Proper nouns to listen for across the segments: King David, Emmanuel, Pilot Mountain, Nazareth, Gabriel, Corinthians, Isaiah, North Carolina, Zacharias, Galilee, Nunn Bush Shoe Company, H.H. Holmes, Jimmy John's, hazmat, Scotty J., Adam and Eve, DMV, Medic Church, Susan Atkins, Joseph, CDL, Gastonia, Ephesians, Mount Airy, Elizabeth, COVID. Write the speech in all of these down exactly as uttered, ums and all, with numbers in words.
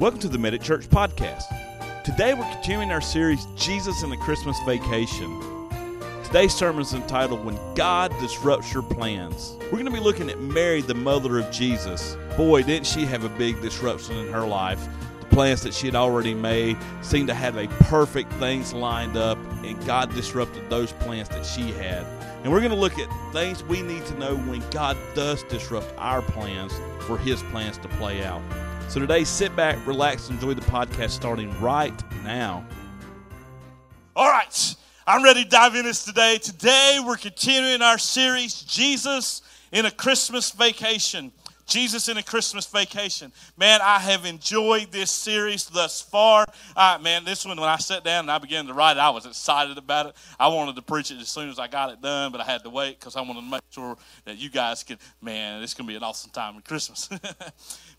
Welcome to the Medic Church Podcast. Today we're continuing our series, Jesus and the Christmas Vacation. Today's sermon is entitled, When God Disrupts Your Plans. We're going to be looking at Mary, the mother of Jesus. Boy, didn't she have a big disruption in her life. The plans that she had already made seemed to have a perfect things lined up, and God disrupted those plans that she had. And we're going to look at things we need to know when God does disrupt our plans for His plans to play out. So today, sit back, relax, enjoy the podcast starting right now. All right, I'm ready to dive in this today. Today, we're continuing our series, Jesus in a Christmas Vacation. Jesus in a Christmas Vacation. Man, I have enjoyed this series thus far. Uh, man, this one, when I sat down and I began to write it, I was excited about it. I wanted to preach it as soon as I got it done, but I had to wait because I wanted to make sure that you guys could, man, it's going to be an awesome time at Christmas.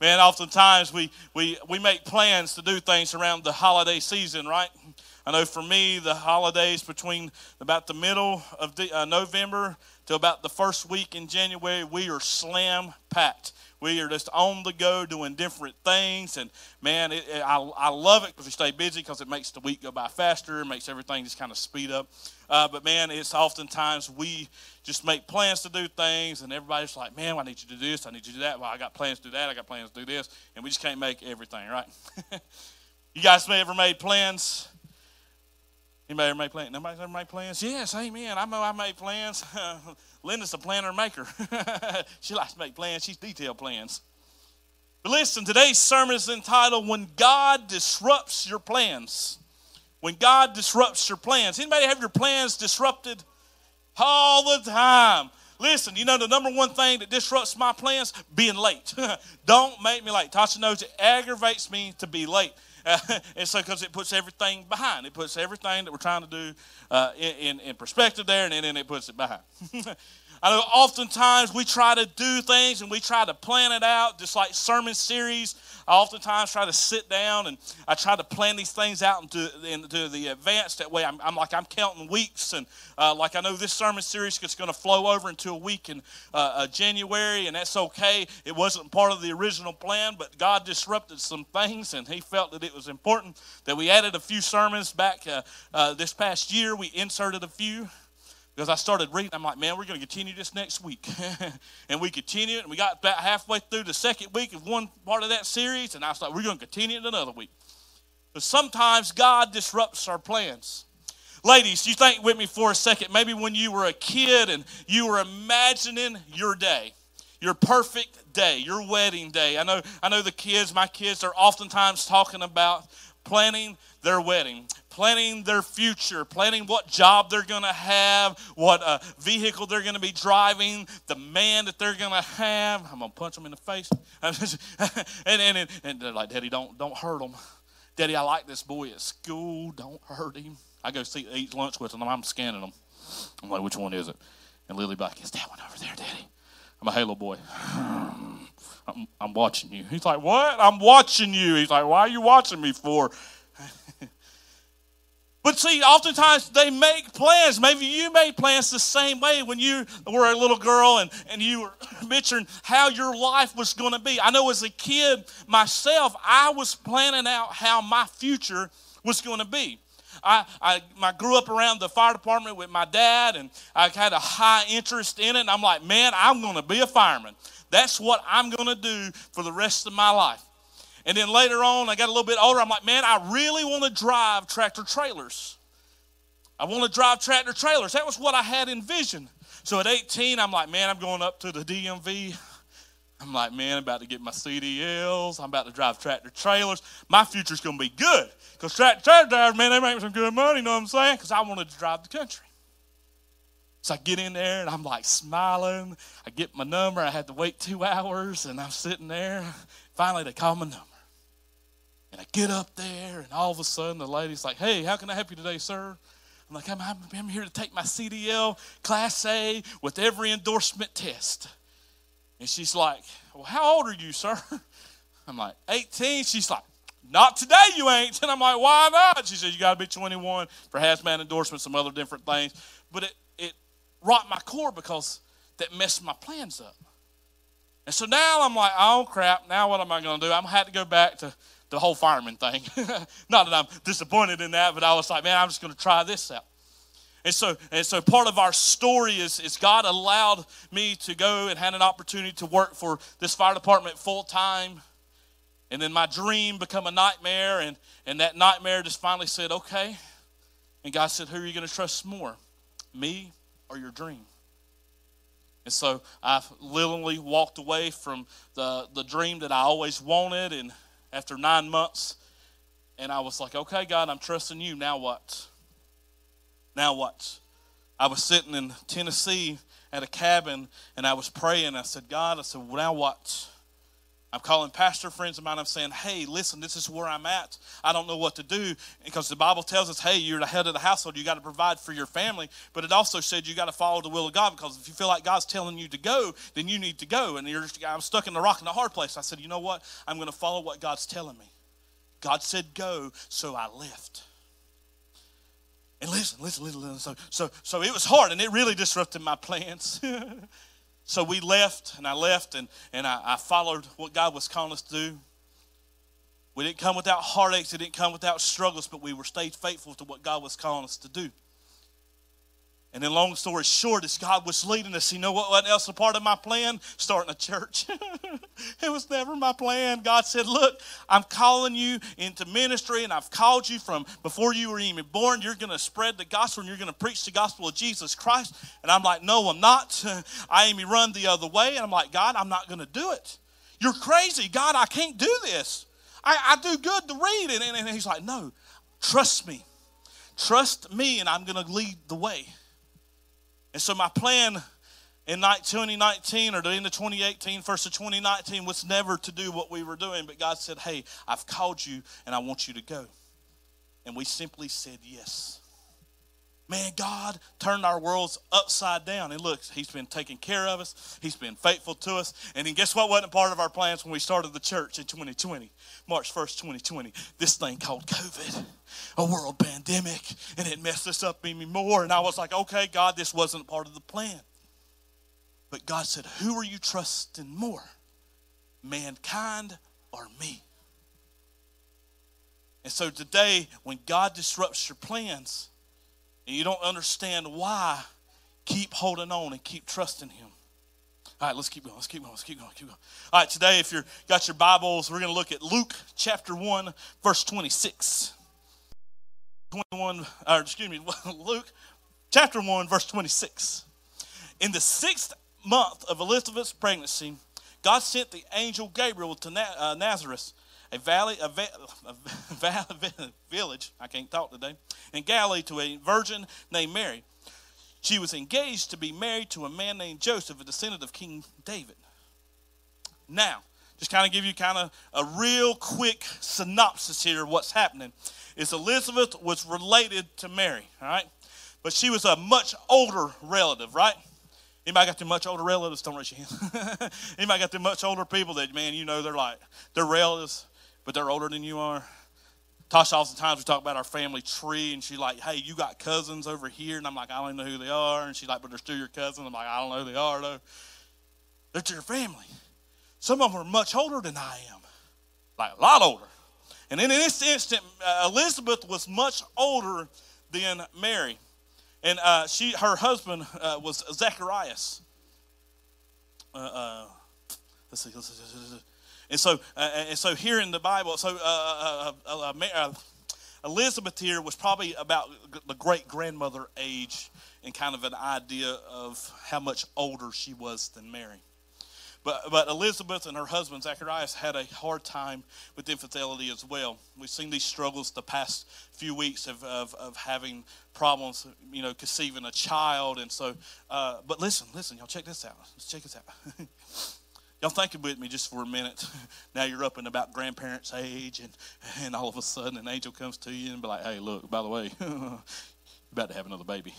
Man, oftentimes we, we, we make plans to do things around the holiday season, right? I know for me, the holidays between about the middle of the, uh, November to about the first week in January, we are slam packed. We are just on the go doing different things. And, man, it, it, I, I love it because we stay busy because it makes the week go by faster. It makes everything just kind of speed up. Uh, but, man, it's oftentimes we just make plans to do things. And everybody's like, man, well, I need you to do this. I need you to do that. Well, I got plans to do that. I got plans to do this. And we just can't make everything, right? You guys may ever made plans? Anybody ever make plans? Nobody's ever made plans? Yes, amen. I know I made plans. Linda's a planner maker. She likes to make plans. She's detailed plans. But listen, today's sermon is entitled, When God Disrupts Your Plans. When God disrupts your plans. Anybody have your plans disrupted? All the time. Listen, you know the number one thing that disrupts my plans? Being late. Don't make me late. Tasha knows it aggravates me to be late. Uh, and so because it puts everything behind. It puts everything that we're trying to do uh, in, in perspective there, and then it puts it behind. I know oftentimes we try to do things and we try to plan it out, just like sermon series. I oftentimes try to sit down and I try to plan these things out into, into the advance. That way I'm, I'm like I'm counting weeks, and uh, like I know this sermon series is going to flow over into a week in uh, uh, January, and that's okay. It wasn't part of the original plan, but God disrupted some things, and He felt that it was important that we added a few sermons back uh, uh, this past year. We inserted a few. Because I started reading, I'm like, man, we're going to continue this next week. And we continue it, and we got about halfway through the second week of one part of that series, and I was like, we're going to continue it another week. But sometimes God disrupts our plans. Ladies, you think with me for a second, maybe when you were a kid and you were imagining your day, your perfect day, your wedding day. I know, I know the kids, my kids, are oftentimes talking about planning their wedding, planning their future, planning what job they're going to have, what uh, vehicle they're going to be driving, the man that they're going to have. I'm going to punch them in the face. and, and, and, and they're like, Daddy, don't, don't hurt him. Daddy, I like this boy at school. Don't hurt him. I go see, eat lunch with them. I'm scanning them. I'm like, which one is it? And Lily be like, it's that one over there, Daddy. I'm a halo boy. I'm, I'm watching you. He's like, what? I'm watching you. He's like, why are you watching me for? But see, oftentimes they make plans. Maybe you made plans the same way when you were a little girl and, and you were picturing how your life was going to be. I know as a kid myself, I was planning out how my future was going to be. I, I I grew up around the fire department with my dad, and I had a high interest in it. And I'm like, man, I'm going to be a fireman. That's what I'm going to do for the rest of my life. And then later on, I got a little bit older. I'm like, man, I really want to drive tractor trailers. I want to drive tractor trailers. That was what I had envisioned. So at eighteen, I'm like, man, I'm going up to the D M V. I'm like, man, I'm about to get my C D Ls. I'm about to drive tractor trailers. My future's going to be good. Because tractor trailer drivers, man, they make some good money, you know what I'm saying? Because I wanted to drive the country. So I get in there, and I'm like smiling. I get my number. I had to wait two hours, and I'm sitting there. Finally, they call my number. And I get up there, and all of a sudden, the lady's like, hey, how can I help you today, sir? I'm like, I'm, I'm here to take my C D L Class A with every endorsement test. And she's like, well, how old are you, sir? I'm like, eighteen. She's like, not today you ain't. And I'm like, why not? She said, you got to be twenty-one for hazmat endorsements, some other different things. But it, it rocked my core because that messed my plans up. And so now I'm like, oh, crap. Now what am I going to do? I'm going to have to go back to the whole fireman thing. Not that I'm disappointed in that, but I was like, man, I'm just going to try this out. And so, and so part of our story is, is God allowed me to go and had an opportunity to work for this fire department full time. And then my dream became a nightmare, and, and that nightmare just finally said, okay. And God said, who are you going to trust more, me or your dream? And so I literally walked away from the, the dream that I always wanted, and after nine months, and I was like, okay, God, I'm trusting you. Now what? Now what? I was sitting in Tennessee at a cabin, and I was praying. I said, God, I said, well, now what? I'm calling pastor friends of mine. I'm saying, hey, listen, this is where I'm at. I don't know what to do, because the Bible tells us, hey, you're the head of the household. You got to provide for your family. But it also said you got to follow the will of God, because if you feel like God's telling you to go, then you need to go. And you're just, I'm stuck in the rock and the hard place. I said, you know what? I'm going to follow what God's telling me. God said go, so I left. And listen, listen, listen, listen. So, so, so it was hard, and it really disrupted my plans. So we left, and I left, and, and I, I followed what God was calling us to do. We didn't come without heartaches. It didn't come without struggles, but we were stayed faithful to what God was calling us to do. And then long story short, as God was leading us, you know what, what else was part of my plan? Starting a church. It was never my plan. God said, look, I'm calling you into ministry, and I've called you from before you were even born. You're going to spread the gospel, and you're going to preach the gospel of Jesus Christ. And I'm like, no, I'm not. I aim to run the other way. And I'm like, God, I'm not going to do it. You're crazy. God, I can't do this. I, I do good to read. And, and, and he's like, no, trust me. Trust me, and I'm going to lead the way. And so my plan in twenty nineteen or the end of twenty eighteen, first of twenty nineteen, was never to do what we were doing. But God said, hey, I've called you, and I want you to go. And we simply said yes. Man, God turned our worlds upside down. And look, he's been taking care of us. He's been faithful to us. And then guess what wasn't part of our plans when we started the church in twenty twenty? March first, twenty twenty. This thing called COVID, a world pandemic, and it messed us up even more. And I was like, okay, God, this wasn't part of the plan. But God said, who are you trusting more, mankind or me? And so today, when God disrupts your plans, and you don't understand why, keep holding on and keep trusting him. All right, let's keep going, let's keep going, let's keep going, keep going. All right, today, if you've got your Bibles, we're going to look at Luke chapter one, verse twenty-six. twenty-one, or excuse me, Luke chapter one, verse twenty-six. In the sixth month of Elizabeth's pregnancy, God sent the angel Gabriel to Nazareth, a valley, a, a valley village, I can't talk today, in Galilee to a virgin named Mary. She was engaged to be married to a man named Joseph, a descendant of King David. Now, just kind of give you kind of a real quick synopsis here of what's happening. Is Elizabeth was related to Mary, all right? But she was a much older relative, right? Anybody got too much older relatives? Don't raise your hand. Anybody got too much older people that, man, you know, they're like, they're relatives, but they're older than you are? Tasha, oftentimes we talk about our family tree, and she's like, hey, you got cousins over here? And I'm like, I don't even know who they are. And she's like, but they're still your cousins. I'm like, I don't know who they are, though. They're to your family. Some of them are much older than I am, like a lot older. And in this instant, uh, Elizabeth was much older than Mary. And uh, she, her husband uh, was Zacharias. Uh, uh, let's see, let's see, let's see. And so, uh, and so here in the Bible, so uh, uh, uh, Elizabeth here was probably about the great-grandmother age, and kind of an idea of how much older she was than Mary. But, but Elizabeth and her husband, Zacharias, had a hard time with infidelity as well. We've seen these struggles the past few weeks of, of, of having problems, you know, conceiving a child. And so, uh, but listen, listen, y'all check this out. Let's check this out. Y'all thinking with me just for a minute. Now you're up in about grandparents' age, and, and all of a sudden an angel comes to you and be like, hey, look, by the way, you're about to have another baby.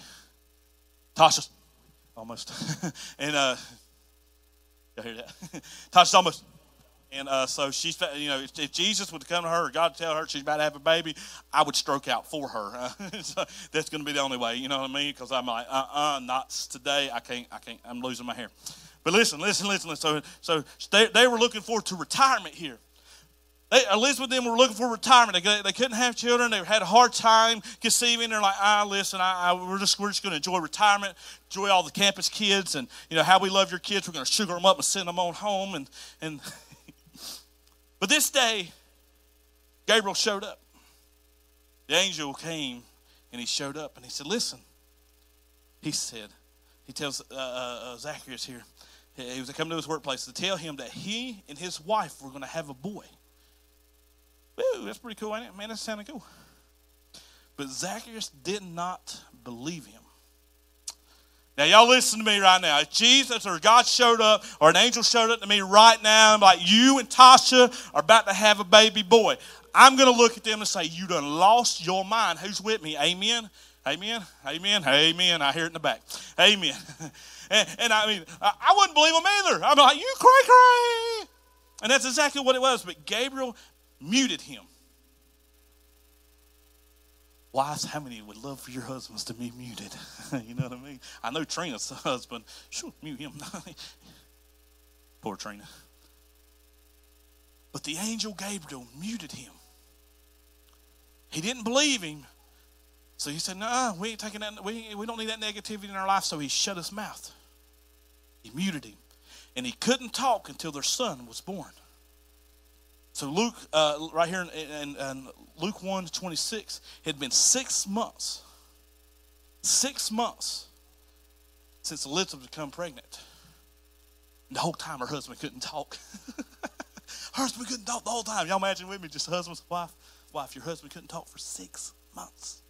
Tasha's almost. and uh, y'all hear that? Tasha's almost. And uh, so she's, you know, if, if Jesus would come to her, or God tell her she's about to have a baby, I would stroke out for her. So that's going to be the only way, you know what I mean? Because I'm like, uh-uh, not today. I can't, I can't, I'm losing my hair. But listen, listen, listen. So, so they, they were looking forward to retirement here. They, Elizabeth and them were looking for retirement. They, they couldn't have children. They had a hard time conceiving. They're like, ah, listen, I, I, we're just we're just going to enjoy retirement, enjoy all the campus kids, and you know how we love your kids. We're going to sugar them up and send them on home. And and but this day, Gabriel showed up. The angel came and he showed up and he said, "Listen." He said, he tells uh, uh, Zacharias here, he was coming to his workplace to tell him that he and his wife were going to have a boy. Ooh, that's pretty cool, ain't it? Man, that sounded cool. But Zacharias did not believe him. Now, y'all listen to me right now. If Jesus or God showed up or an angel showed up to me right now, I'm like, you and Tasha are about to have a baby boy. I'm going to look at them and say, you done lost your mind. Who's with me? Amen? Amen? Amen? Amen? I hear it in the back. Amen. and, and I mean, I, I wouldn't believe them either. I'm like, you cray cray. And that's exactly what it was. But Gabriel muted him. Wives, how many would love for your husbands to be muted? You know what I mean? I know Trina's husband. Sure, mute him. Poor Trina. But the angel Gabriel muted him. He didn't believe him. So he said, no, we ain't taking that. We, we don't need that negativity in our life. So he shut his mouth. He muted him. And he couldn't talk until their son was born. So Luke, uh, right here in, in, in Luke one twenty-six, had been six months, six months since Elizabeth had become pregnant. And the whole time her husband couldn't talk. Her husband couldn't talk the whole time. Y'all imagine with me, just husband's wife, wife, your husband couldn't talk for six months.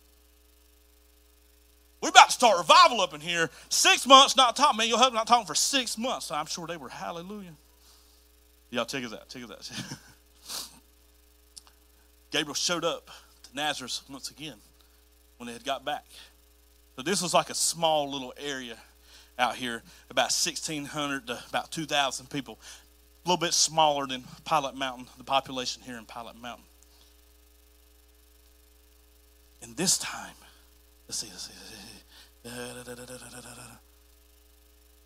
We're about to start revival up in here. Six months not talking, man. Your husband not talking for six months. So I'm sure they were hallelujah. Y'all check us out. Check us out. Gabriel showed up to Nazareth once again when they had got back. So this was like a small little area out here, about sixteen hundred to about two thousand people, a little bit smaller than Pilot Mountain, the population here in Pilot Mountain. And this time, let's see, let's see, let's see. Da, da, da, da, da, da, da, da.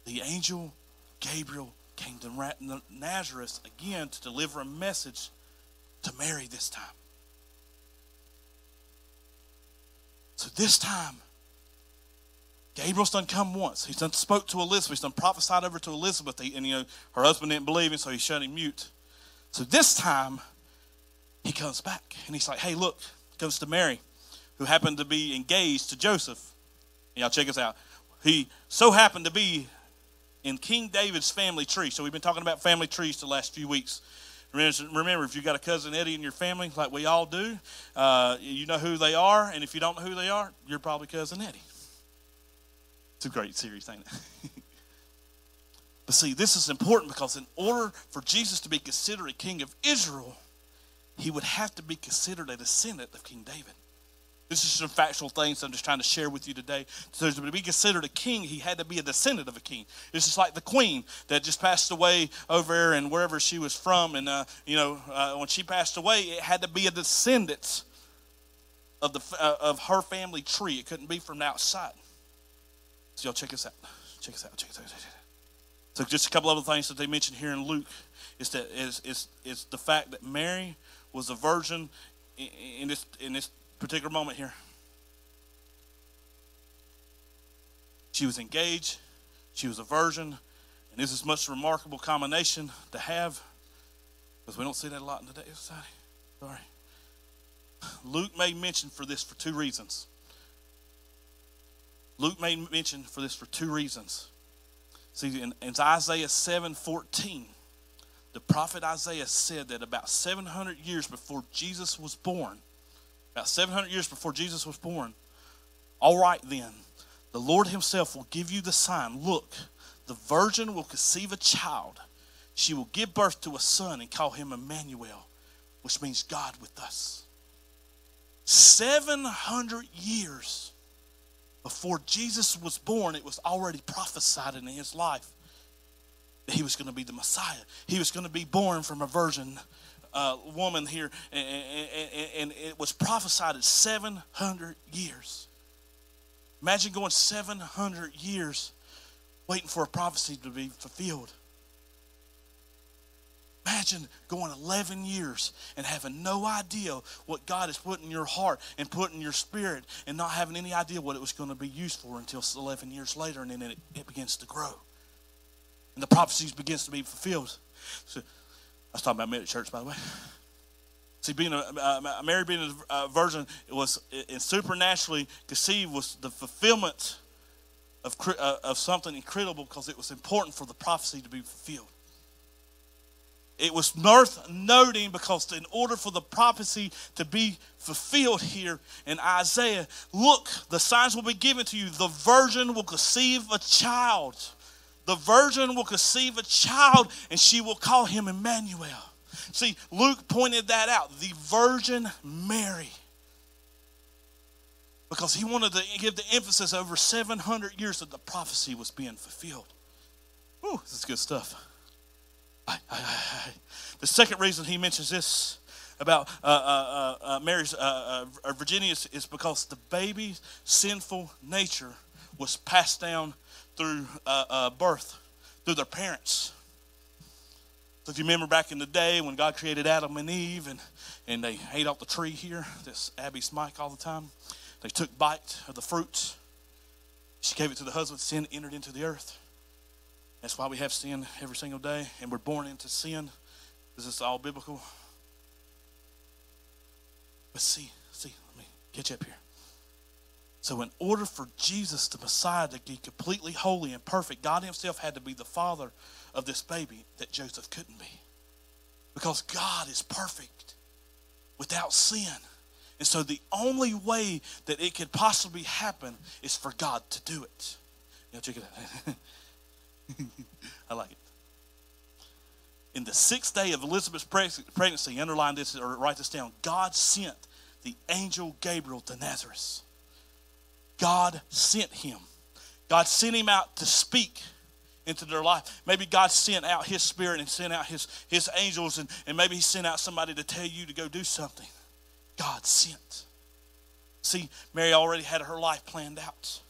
The angel Gabriel came to Nazareth again to deliver a message to Mary this time. So this time, Gabriel's done come once. He's done spoke to Elizabeth. He's done prophesied over to Elizabeth. He, and you know, her husband didn't believe him, so he shut him mute. So this time, he comes back. And he's like, hey, look, goes to Mary, who happened to be engaged to Joseph. And y'all check us out. He so happened to be in King David's family tree. So we've been talking about family trees the last few weeks. Remember, if you got a cousin Eddie in your family, like we all do, uh, you know who they are. And if you don't know who they are, you're probably cousin Eddie. It's a great series, ain't it? But see, this is important because in order for Jesus to be considered a king of Israel, he would have to be considered a descendant of King David. This is some factual things I'm just trying to share with you today. So to be considered a king, he had to be a descendant of a king. It's just like the queen that just passed away over there and wherever she was from. And, uh, you know, uh, when she passed away, it had to be a descendant of, the, uh, of her family tree. It couldn't be from the outside. So y'all check this out. Check this out. Check this out. Check this out. So just a couple other things that they mentioned here in Luke is that is is is the fact that Mary was a virgin in, in this in this. particular moment here. She was engaged. She was a virgin. And this is much remarkable combination to have because we don't see that a lot in today's society. Sorry. Luke made mention for this for two reasons. Luke made mention for this for two reasons. See, in, in Isaiah seven fourteen, the prophet Isaiah said that about seven hundred years before Jesus was born, About seven hundred years before Jesus was born. All right then, the Lord himself will give you the sign. Look, the virgin will conceive a child. She will give birth to a son and call him Emmanuel, which means God with us. seven hundred years before Jesus was born, it was already prophesied in his life that he was going to be the Messiah. He was going to be born from a virgin Uh, woman here, and, and, and it was prophesied at seven hundred years. Imagine going seven hundred years waiting for a prophecy to be fulfilled. Imagine going eleven years and having no idea what God has put in your heart and put in your spirit and not having any idea what it was going to be used for until eleven years later, and then it, it begins to grow. And the prophecies begins to be fulfilled. So, I was talking about Medic Church, by the way. See, being a, uh, Mary being a uh, virgin, it was and supernaturally conceived was the fulfillment of uh, of something incredible, because it was important for the prophecy to be fulfilled. It was worth noting because in order for the prophecy to be fulfilled here in Isaiah, look, the signs will be given to you. The virgin will conceive a child. The virgin will conceive a child, and she will call him Emmanuel. See, Luke pointed that out, the Virgin Mary, because he wanted to give the emphasis over seven hundred years that the prophecy was being fulfilled. Ooh, this is good stuff. I, I, I, the second reason he mentions this about uh, uh, uh, Mary's uh, uh, virginity is, is because the baby's sinful nature was passed down through uh, uh, birth, through their parents. So if you remember back in the day when God created Adam and Eve and, and they ate off the tree here, that's Abby's mic all the time, they took bite of the fruit. She gave it to the husband. Sin entered into the earth. That's why we have sin every single day, and we're born into sin. This is all biblical. But see, see, let me get you up here. So in order for Jesus, the Messiah, to be completely holy and perfect, God himself had to be the father of this baby that Joseph couldn't be. Because God is perfect without sin. And so the only way that it could possibly happen is for God to do it. Now check it out. I like it. In the sixth day of Elizabeth's pregnancy, underline this or write this down, God sent the angel Gabriel to Nazareth. God sent him. God sent him out to speak into their life. Maybe God sent out his spirit and sent out his, his angels, and, and maybe he sent out somebody to tell you to go do something. God sent. See, Mary already had her life planned out.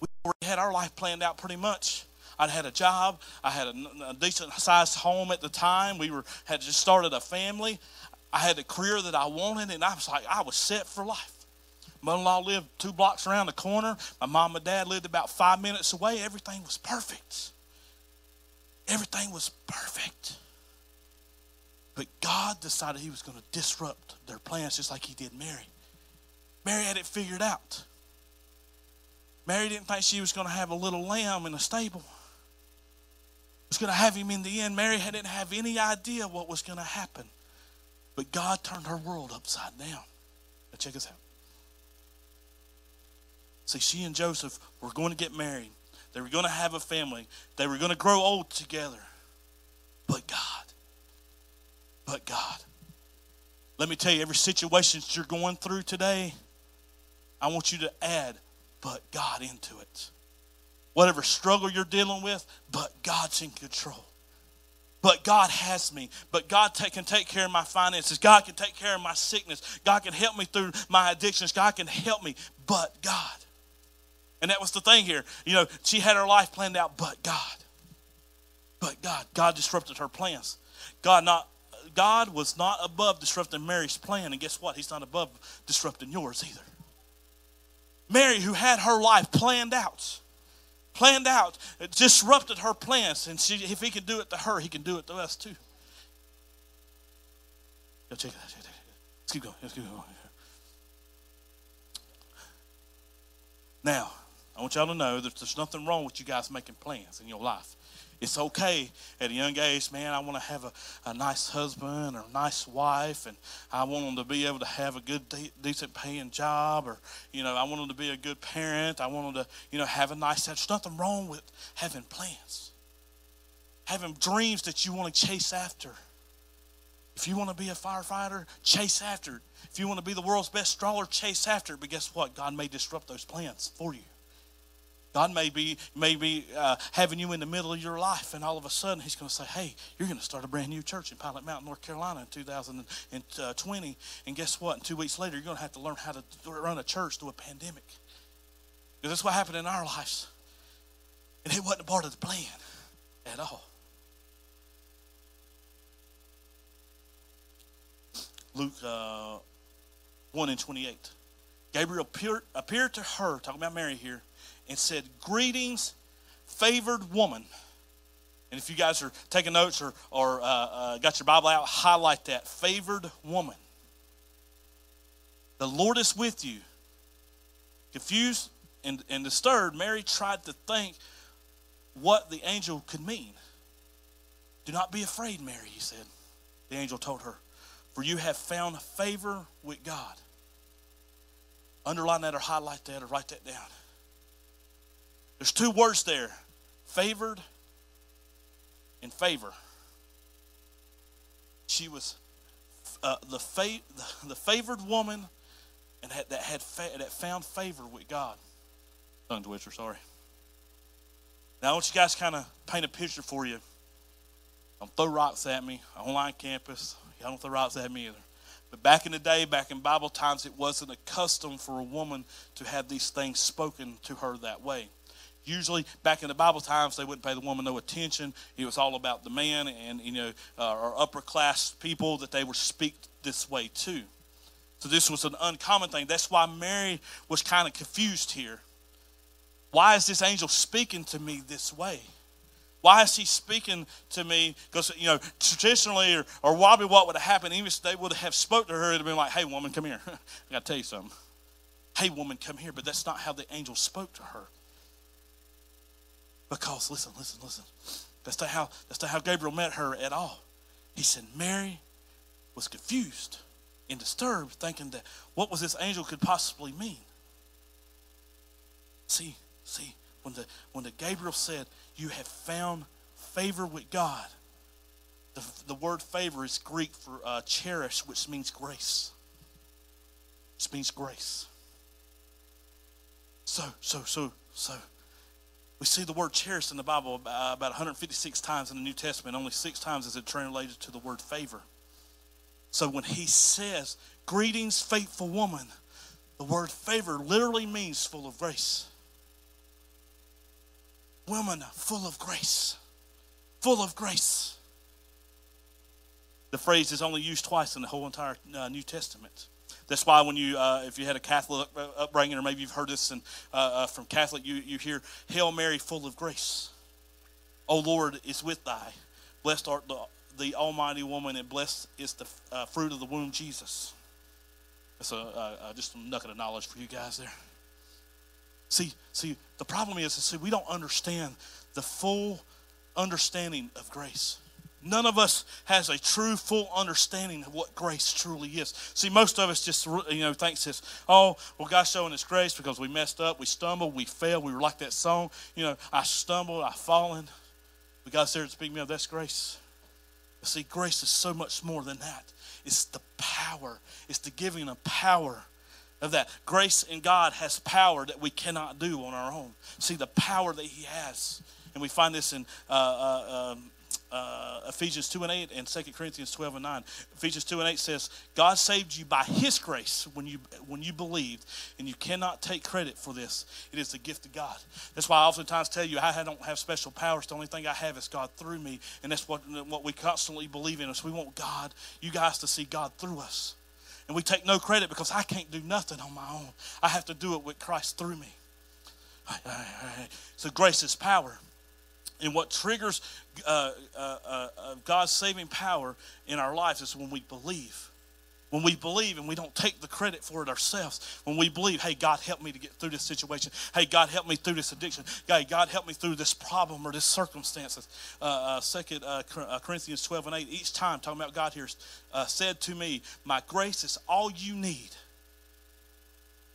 We already had our life planned out pretty much. I'd had a job. I had a, a decent-sized home at the time. We were had just started a family. I had the career that I wanted, and I was like, I was set for life. Mother-in-law lived two blocks around the corner. My mom and dad lived about five minutes away. Everything was perfect. Everything was perfect. But God decided he was going to disrupt their plans just like he did Mary. Mary had it figured out. Mary didn't think she was going to have a little lamb in a stable. Was going to have him in the end. Mary didn't have any idea what was going to happen. But God turned her world upside down. Now check this out. See, she and Joseph were going to get married. They were going to have a family. They were going to grow old together. But God. But God. Let me tell you, every situation that you're going through today, I want you to add, but God, into it. Whatever struggle you're dealing with, but God's in control. But God has me. But God take, can take care of my finances. God can take care of my sickness. God can help me through my addictions. God can help me, but God. And that was the thing here. You know, she had her life planned out, but God. But God. God disrupted her plans. God not God was not above disrupting Mary's plan. And guess what? He's not above disrupting yours either. Mary, who had her life planned out, planned out, it disrupted her plans. And she, if he could do it to her, he can do it to us too. Yo, check it out. Let's keep going. Let's keep going. Now, I want y'all to know that there's nothing wrong with you guys making plans in your life. It's okay at a young age, man, I want to have a, a nice husband or a nice wife, and I want them to be able to have a good, de decent paying job, or, you know, I want them to be a good parent. I want them to, you know, have a nice, there's nothing wrong with having plans, having dreams that you want to chase after. If you want to be a firefighter, chase after it. If you want to be the world's best stroller, chase after it. But guess what? God may disrupt those plans for you. God may be, may be uh, having you in the middle of your life, and all of a sudden he's going to say, hey, you're going to start a brand new church in Pilot Mountain, North Carolina in two thousand twenty. And guess what? In two weeks later, you're going to have to learn how to run a church through a pandemic. Because that's what happened in our lives. And it wasn't a part of the plan at all. Luke uh, one and twenty-eight. Gabriel appeared, appeared to her, talking about Mary here, and said, "Greetings, favored woman." And if you guys are taking notes or, or uh, uh, got your Bible out, highlight that. Favored woman. The Lord is with you. Confused and, and disturbed, Mary tried to think what the angel could mean. "Do not be afraid, Mary," he said. The angel told her, "For you have found favor with God." Underline that or highlight that or write that down. There's two words there, favored and favor. She was uh, the, fa the, the favored woman and had, that, had fa that found favor with God. Tongue twister, sorry. Now I want you guys to kind of paint a picture for you. Don't throw rocks at me. Online campus, y'all don't throw rocks at me either. But back in the day, back in Bible times, it wasn't a custom for a woman to have these things spoken to her that way. Usually, back in the Bible times, they wouldn't pay the woman no attention. It was all about the man and, you know, uh, or upper class people that they would speak this way to. So this was an uncommon thing. That's why Mary was kind of confused here. Why is this angel speaking to me this way? Why is he speaking to me? Because, you know, traditionally or, or probably what would have happened, even if they would have spoke to her, it would have been like, "Hey, woman, come here. I got to tell you something. Hey, woman, come here." But that's not how the angel spoke to her. Because, listen, listen, listen. That's not how, that's not how Gabriel met her at all. He said Mary was confused and disturbed, thinking that what was this angel could possibly mean. See, see, when the, when the Gabriel said, "You have found favor with God." The, the word favor is Greek for uh, cherish, which means grace. Which means grace. So, so, so, so. We see the word cherish in the Bible about one hundred fifty-six times in the New Testament. Only six times is it translated to the word favor. So when he says, "Greetings, faithful woman," the word favor literally means full of grace. Women full of grace, full of grace. The phrase is only used twice in the whole entire uh, New Testament. That's why when you, uh, if you had a Catholic upbringing, or maybe you've heard this in, uh, uh, from Catholic, you, you hear, "Hail Mary, full of grace. O Lord is with thy. Blessed art the, the almighty woman, and blessed is the uh, fruit of the womb, Jesus." That's a, uh, uh, just a nugget of knowledge for you guys there. See, see, the problem is, see, we don't understand the full understanding of grace. None of us has a true, full understanding of what grace truly is. See, most of us just, you know, thinks this, "Oh, well, God's showing us grace because we messed up, we stumbled, we failed." We were like that song, you know, "I stumbled, I've fallen, but God's there to speak me up." That's grace. But see, grace is so much more than that. It's the power. It's the giving of power. Of that grace in God has power that we cannot do on our own. See the power that He has, and we find this in uh, uh, um, uh, Ephesians two and eight and Second Corinthians twelve and nine. Ephesians two and eight says, "God saved you by His grace when you when you believed, and you cannot take credit for this. It is the gift of God." That's why I oftentimes tell you I don't have special powers. The only thing I have is God through me, and that's what what we constantly believe in. Is we want God, you guys, to see God through us. And we take no credit because I can't do nothing on my own. I have to do it with Christ through me. All right, all right, all right. So grace is power. And what triggers uh, uh, uh, God's saving power in our lives is when we believe. When we believe and we don't take the credit for it ourselves. When we believe, "Hey, God, help me to get through this situation. Hey, God, help me through this addiction. Hey, God, help me through this problem or this circumstances." Uh, uh, Second uh, Corinthians twelve and eight, each time, talking about God here, uh, said to me, "My grace is all you need."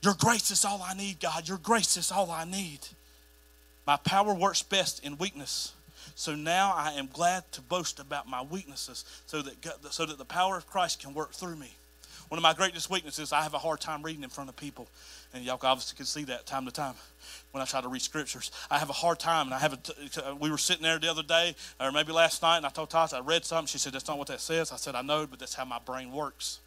Your grace is all I need, God. Your grace is all I need. "My power works best in weakness. So now I am glad to boast about my weaknesses so that, God, so that the power of Christ can work through me." One of my greatest weaknesses, I have a hard time reading in front of people. And y'all obviously can see that time to time when I try to read scriptures. I have a hard time. And I have a, we were sitting there the other day, or maybe last night, and I told Tasha, I read something. She said, "That's not what that says." I said, "I know, but that's how my brain works."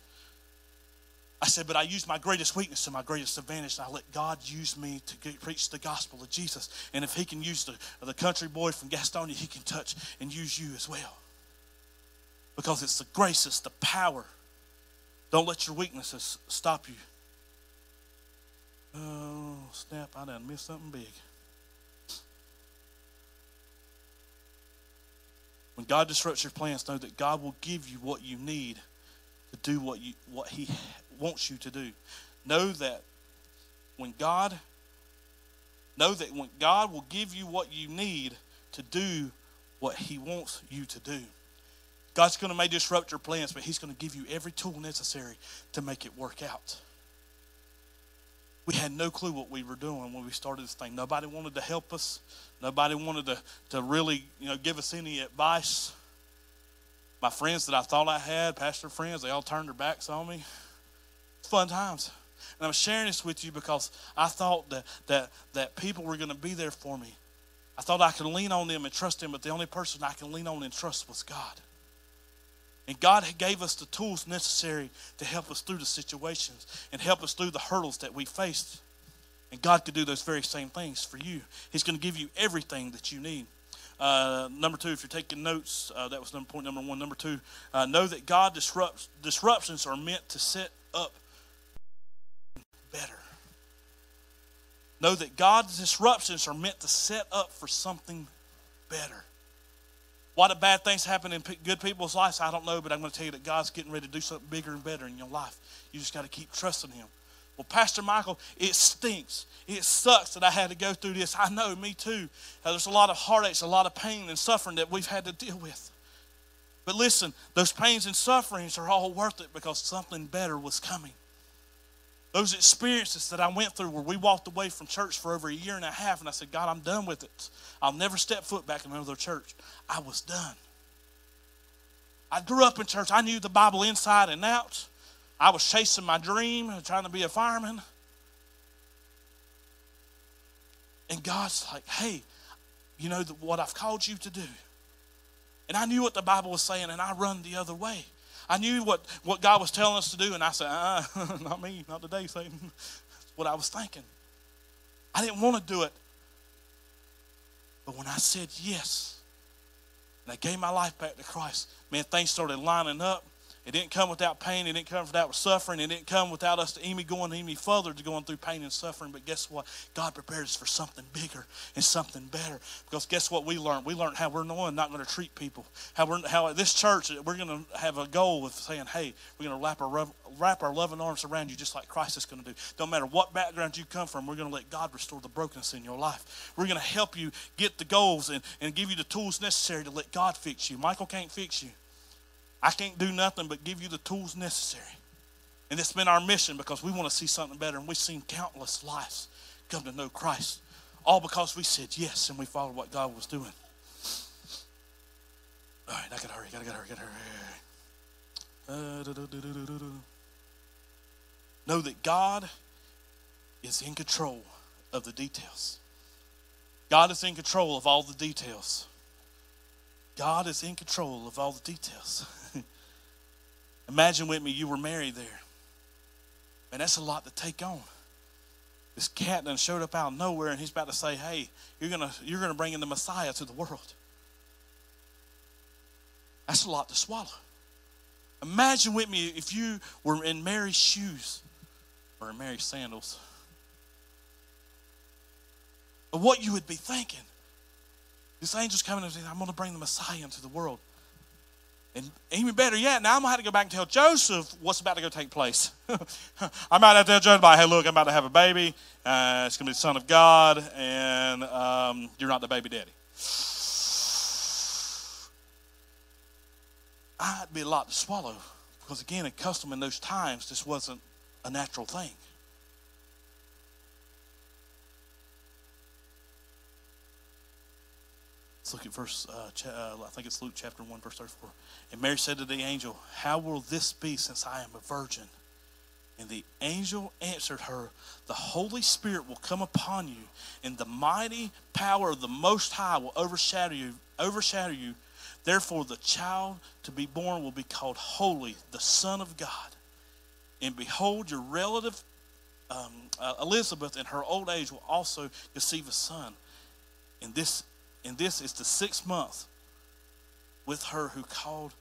I said, "But I use my greatest weakness to my greatest advantage, and I let God use me to get, preach the gospel of Jesus. And if He can use the, the country boy from Gastonia, He can touch and use you as well." Because it's the grace, it's the power. Don't let your weaknesses stop you. Oh, snap, I done missed something big. When God disrupts your plans, know that God will give you what you need to do what you what he wants you to do. Know that when God know that when God will give you what you need to do what he wants you to do. God's going to may disrupt your plans, but he's going to give you every tool necessary to make it work out. We had no clue what we were doing when we started this thing. Nobody wanted to help us. Nobody wanted to, to really, you know, give us any advice. My friends that I thought I had, pastor friends, they all turned their backs on me. It's fun times. And I'm sharing this with you because I thought that that that people were going to be there for me. I thought I could lean on them and trust them, but the only person I can lean on and trust was God. And God gave us the tools necessary to help us through the situations and help us through the hurdles that we faced. And God could do those very same things for you. He's going to give you everything that you need. Uh, number two, if you're taking notes, uh, that was number point number one. Number two, uh, know that God disrupts, disruptions are meant to set up better. Know that God's disruptions are meant to set up for something better. Why do bad things happen in good people's lives? I don't know, but I'm going to tell you that God's getting ready to do something bigger and better in your life. You just got to keep trusting him. Well, Pastor Michael, it stinks. It sucks that I had to go through this. I know, me too. Now, there's a lot of heartaches, a lot of pain and suffering that we've had to deal with. But listen, those pains and sufferings are all worth it because something better was coming. Those experiences that I went through where we walked away from church for over a year and a half, and I said, God, I'm done with it. I'll never step foot back in another church. I was done. I grew up in church. I knew the Bible inside and out. I was chasing my dream, trying to be a fireman. And God's like, hey, you know what I've called you to do. And I knew what the Bible was saying, and I run the other way. I knew what, what God was telling us to do, and I said, uh, not me, not today, Satan. That's what I was thinking. I didn't want to do it. But when I said yes, and I gave my life back to Christ, man, things started lining up. It didn't come without pain. It didn't come without suffering. It didn't come without us any going any further to going through pain and suffering. But guess what? God prepared us for something bigger and something better. Because guess what we learned? We learned how we're not going to treat people. How we're how at this church, we're going to have a goal of saying, hey, we're going to wrap our, wrap our loving arms around you just like Christ is going to do. Don't matter what background you come from, we're going to let God restore the brokenness in your life. We're going to help you get the goals and, and give you the tools necessary to let God fix you. Michael can't fix you. I can't do nothing but give you the tools necessary. And it's been our mission because we want to see something better. And we've seen countless lives come to know Christ. All because we said yes and we followed what God was doing. All right, I got to hurry, got to hurry, got to hurry. Uh, do, do, do, do, do, do. Know that God is in control of the details. God is in control of all the details. God is in control of all the details. Imagine with me, you were married there. And that's a lot to take on. This cat done showed up out of nowhere, and he's about to say, hey, you're gonna, you're gonna bring in the Messiah to the world. That's a lot to swallow. Imagine with me if you were in Mary's shoes or in Mary's sandals. Of what you would be thinking. This angel's coming and saying, I'm going to bring the Messiah into the world. And even better yet, now I'm going to have to go back and tell Joseph what's about to go take place. I might have to tell Joseph, hey, look, I'm about to have a baby. Uh, it's going to be the Son of God, and um, you're not the baby daddy. I'd be a lot to swallow because, again, accustomed in those times, this wasn't a natural thing. Look at verse, uh, ch- uh, I think it's Luke chapter one, verse thirty-four. And Mary said to the angel, how will this be since I am a virgin? And the angel answered her, the Holy Spirit will come upon you, and the mighty power of the Most High will overshadow you. Overshadow you. Therefore, the child to be born will be called Holy, the Son of God. And behold, your relative um, uh, Elizabeth in her old age will also conceive a son. And this And this is the sixth month with her who called,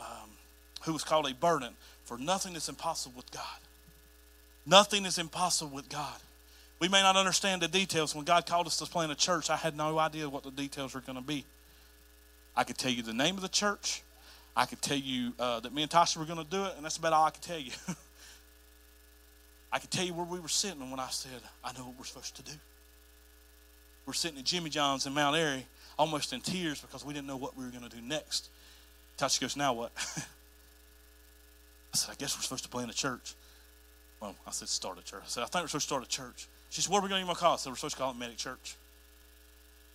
um, who was called a burden. For nothing is impossible with God. Nothing is impossible with God. We may not understand the details. When God called us to plant a church, I had no idea what the details were going to be. I could tell you the name of the church. I could tell you uh, that me and Tasha were going to do it, and that's about all I could tell you. I could tell you where we were sitting, and when I said, I know what we're supposed to do. We're sitting at Jimmy John's in Mount Airy, almost in tears because we didn't know what we were going to do next. Tasha goes, now what? I said, I guess we're supposed to plant a church. Well, I said, start a church. I said, I think we're supposed to start a church. She said, what are we going to call it? I said, we're supposed to call it Medic Church.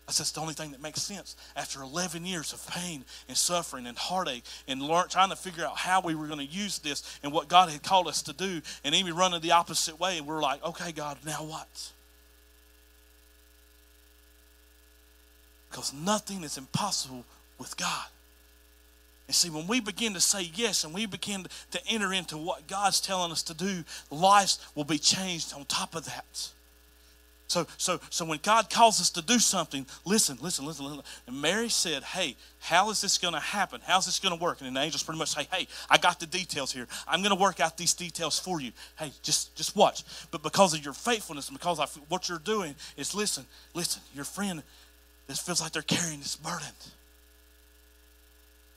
I said, it's the only thing that makes sense. After eleven years of pain and suffering and heartache and learn, trying to figure out how we were going to use this and what God had called us to do, and even running the opposite way, and we're like, okay, God, now what? Because nothing is impossible with God. And see, when we begin to say yes and we begin to enter into what God's telling us to do, lives will be changed on top of that. So, so, so when God calls us to do something, listen, listen, listen, listen. And Mary said, hey, how is this going to happen? How's this going to work? And then the angels pretty much say, hey, I got the details here. I'm going to work out these details for you. Hey, just, just watch. But because of your faithfulness and because of what you're doing is, listen, listen, your friend, this feels like they're carrying this burden.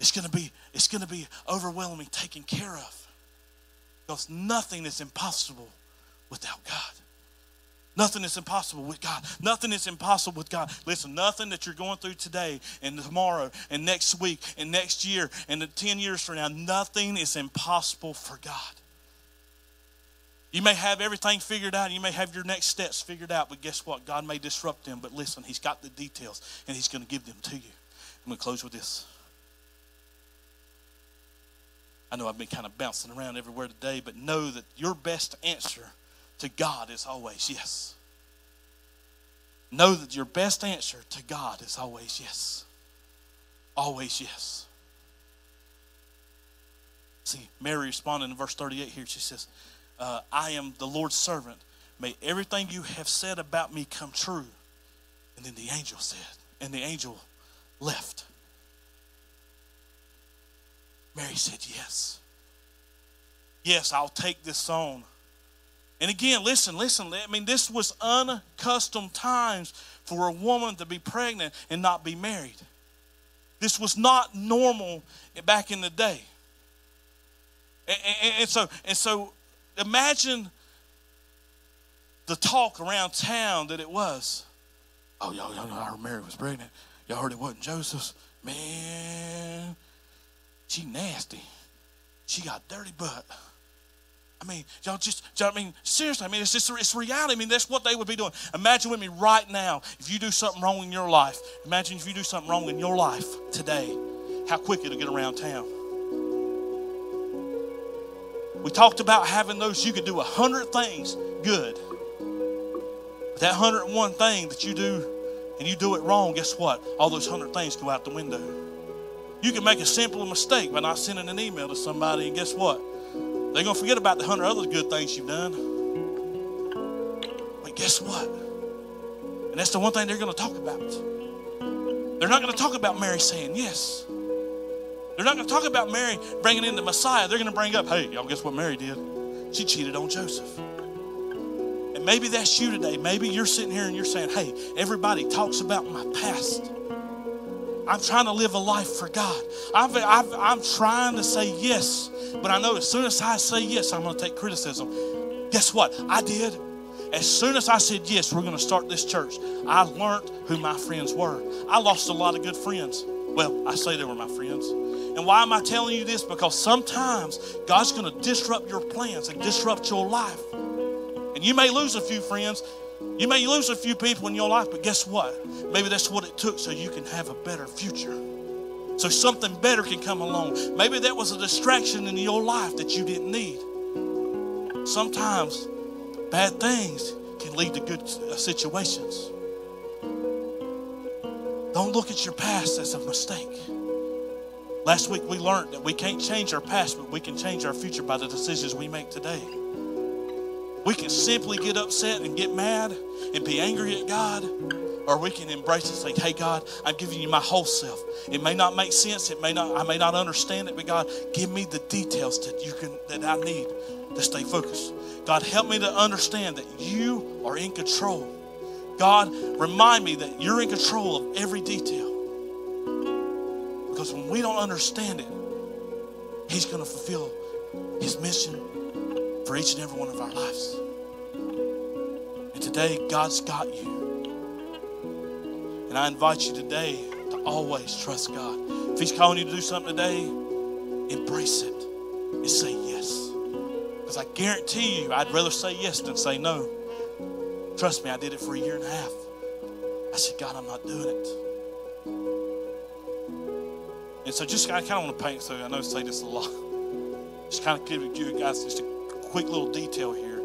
It's going to be, it's going to be overwhelming, taken care of. Because nothing is impossible without God. Nothing is impossible with God. Nothing is impossible with God. Listen, nothing that you're going through today and tomorrow and next week and next year and the ten years from now, nothing is impossible for God. You may have everything figured out. You may have your next steps figured out, but guess what? God may disrupt them, but listen, he's got the details and he's going to give them to you. I'm going to close with this. I know I've been kind of bouncing around everywhere today, but know that your best answer to God is always yes. Know that your best answer to God is always yes. Always yes. See, Mary responded in verse thirty-eight here. She says, uh, I am the Lord's servant. May everything you have said about me come true. And then the angel said, and the angel left. Mary said, yes. Yes, I'll take this on. And again, listen, listen. I mean, this was unaccustomed times for a woman to be pregnant and not be married. This was not normal back in the day. And, and, and, so, and so imagine the talk around town that it was. Oh, y'all, y'all know how Mary was pregnant. Y'all heard it wasn't Joseph's. Man. She nasty. She got dirty butt. I mean, y'all just, I mean, seriously, I mean, it's just, it's reality. I mean, that's what they would be doing. Imagine with me right now, if you do something wrong in your life, imagine if you do something wrong in your life today, how quick it'll get around town. We talked about having those, you could do a hundred things good. But that hundred and one thing that you do, and you do it wrong, guess what? All those hundred things go out the window. You can make a simple mistake by not sending an email to somebody, and guess what? They're going to forget about the hundred other good things you've done. But guess what? And that's the one thing they're going to talk about. They're not going to talk about Mary saying yes. They're not going to talk about Mary bringing in the Messiah. They're going to bring up, hey, y'all, guess what Mary did? She cheated on Joseph. And maybe that's you today. Maybe you're sitting here and you're saying, hey, everybody talks about my past. I'm trying to live a life for God. I've, I've, I'm trying to say yes, but I know as soon as I say yes, I'm going to take criticism. Guess what? I did. As soon as I said yes, we're going to start this church, I learned who my friends were. I lost a lot of good friends. Well, I say they were my friends. And why am I telling you this? Because sometimes God's going to disrupt your plans and disrupt your life. And you may lose a few friends. You may lose a few people in your life, but guess what? Maybe that's what it took so you can have a better future. So something better can come along. Maybe that was a distraction in your life that you didn't need. Sometimes bad things can lead to good situations. Don't look at your past as a mistake. Last week we learned that we can't change our past, but we can change our future by the decisions we make today. We can simply get upset and get mad and be angry at God, or we can embrace it and say, hey, God, I'm giving you my whole self. It may not make sense. It may not, I may not understand it, but God, give me the details that you can, that I need to stay focused. God, help me to understand that you are in control. God, remind me that you're in control of every detail. Because when we don't understand it, he's going to fulfill his mission for each and every one of our lives. And today, God's got you. And I invite you today to always trust God. If he's calling you to do something today, embrace it and say yes. Because I guarantee you, I'd rather say yes than say no. Trust me, I did it for a year and a half. I said, God, I'm not doing it. And so just, I kind of want to paint, so I know I say this a lot. Just kind of give you guys just a quick little detail here.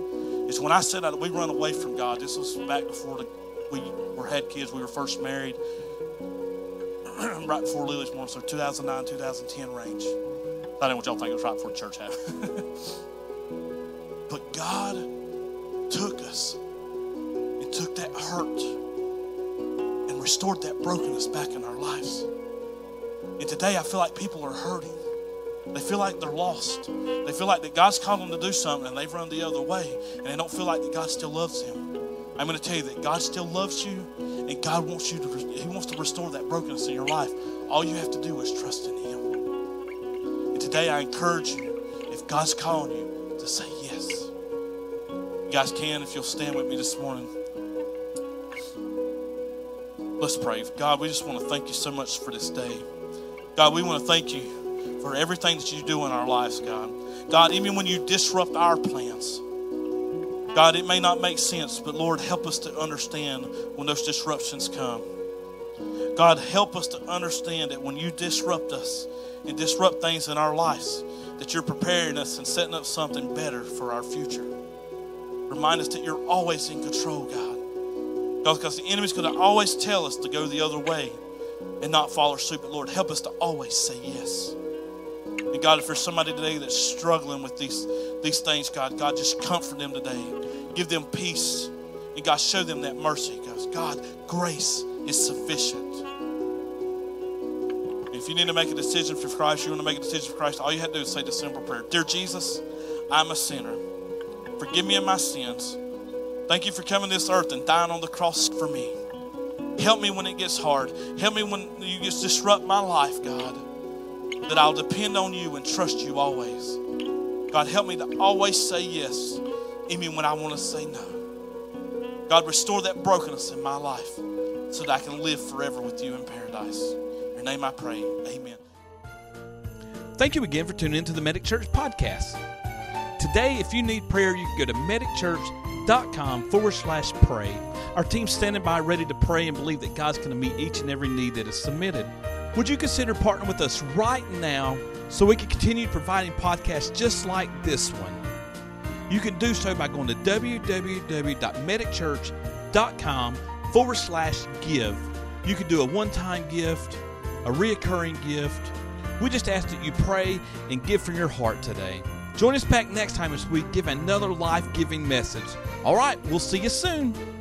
It's when I said I, we run away from God. This was back before the, we were, had kids. We were first married right before Lily's born, so two thousand nine, two thousand ten range. I didn't want y'all to think it was right before church happened. But God took us and took that hurt and restored that brokenness back in our lives. And today I feel like people are hurting. They feel like they're lost. They feel like that God's called them to do something and they've run the other way, and they don't feel like that God still loves them. I'm going to tell you that God still loves you, and God wants you to, he wants to restore that brokenness in your life. All you have to do is trust in him. And today I encourage you, if God's calling you, to say yes. You guys can, if you'll stand with me this morning. Let's pray. God, we just want to thank you so much for this day. God, we want to thank you for everything that you do in our lives, God. God, even when you disrupt our plans, God, it may not make sense, but Lord, help us to understand when those disruptions come. God, help us to understand that when you disrupt us and disrupt things in our lives, that you're preparing us and setting up something better for our future. Remind us that you're always in control, God. God, because the enemy's going to always tell us to go the other way and not follow suit, but Lord, help us to always say yes. And God, if there's somebody today that's struggling with these, these things, God, God, just comfort them today. Give them peace. And God, show them that mercy. God, God, grace is sufficient. If you need to make a decision for Christ, you want to make a decision for Christ, all you have to do is say this simple prayer. Dear Jesus, I'm a sinner. Forgive me of my sins. Thank you for coming to this earth and dying on the cross for me. Help me when it gets hard. Help me when you just disrupt my life, God, that I'll depend on you and trust you always. God, help me to always say yes, even when I want to say no. God, restore that brokenness in my life so that I can live forever with you in paradise. In your name I pray, amen. Thank you again for tuning into the Medic Church podcast. Today, if you need prayer, you can go to medic church dot com forward slash pray. Our team's standing by ready to pray and believe that God's going to meet each and every need that is submitted. Would you consider partnering with us right now so we can continue providing podcasts just like this one? You can do so by going to www.medic church dot com forward slash give. You can do a one-time gift, a reoccurring gift. We just ask that you pray and give from your heart today. Join us back next time as we give another life-giving message. All right, we'll see you soon.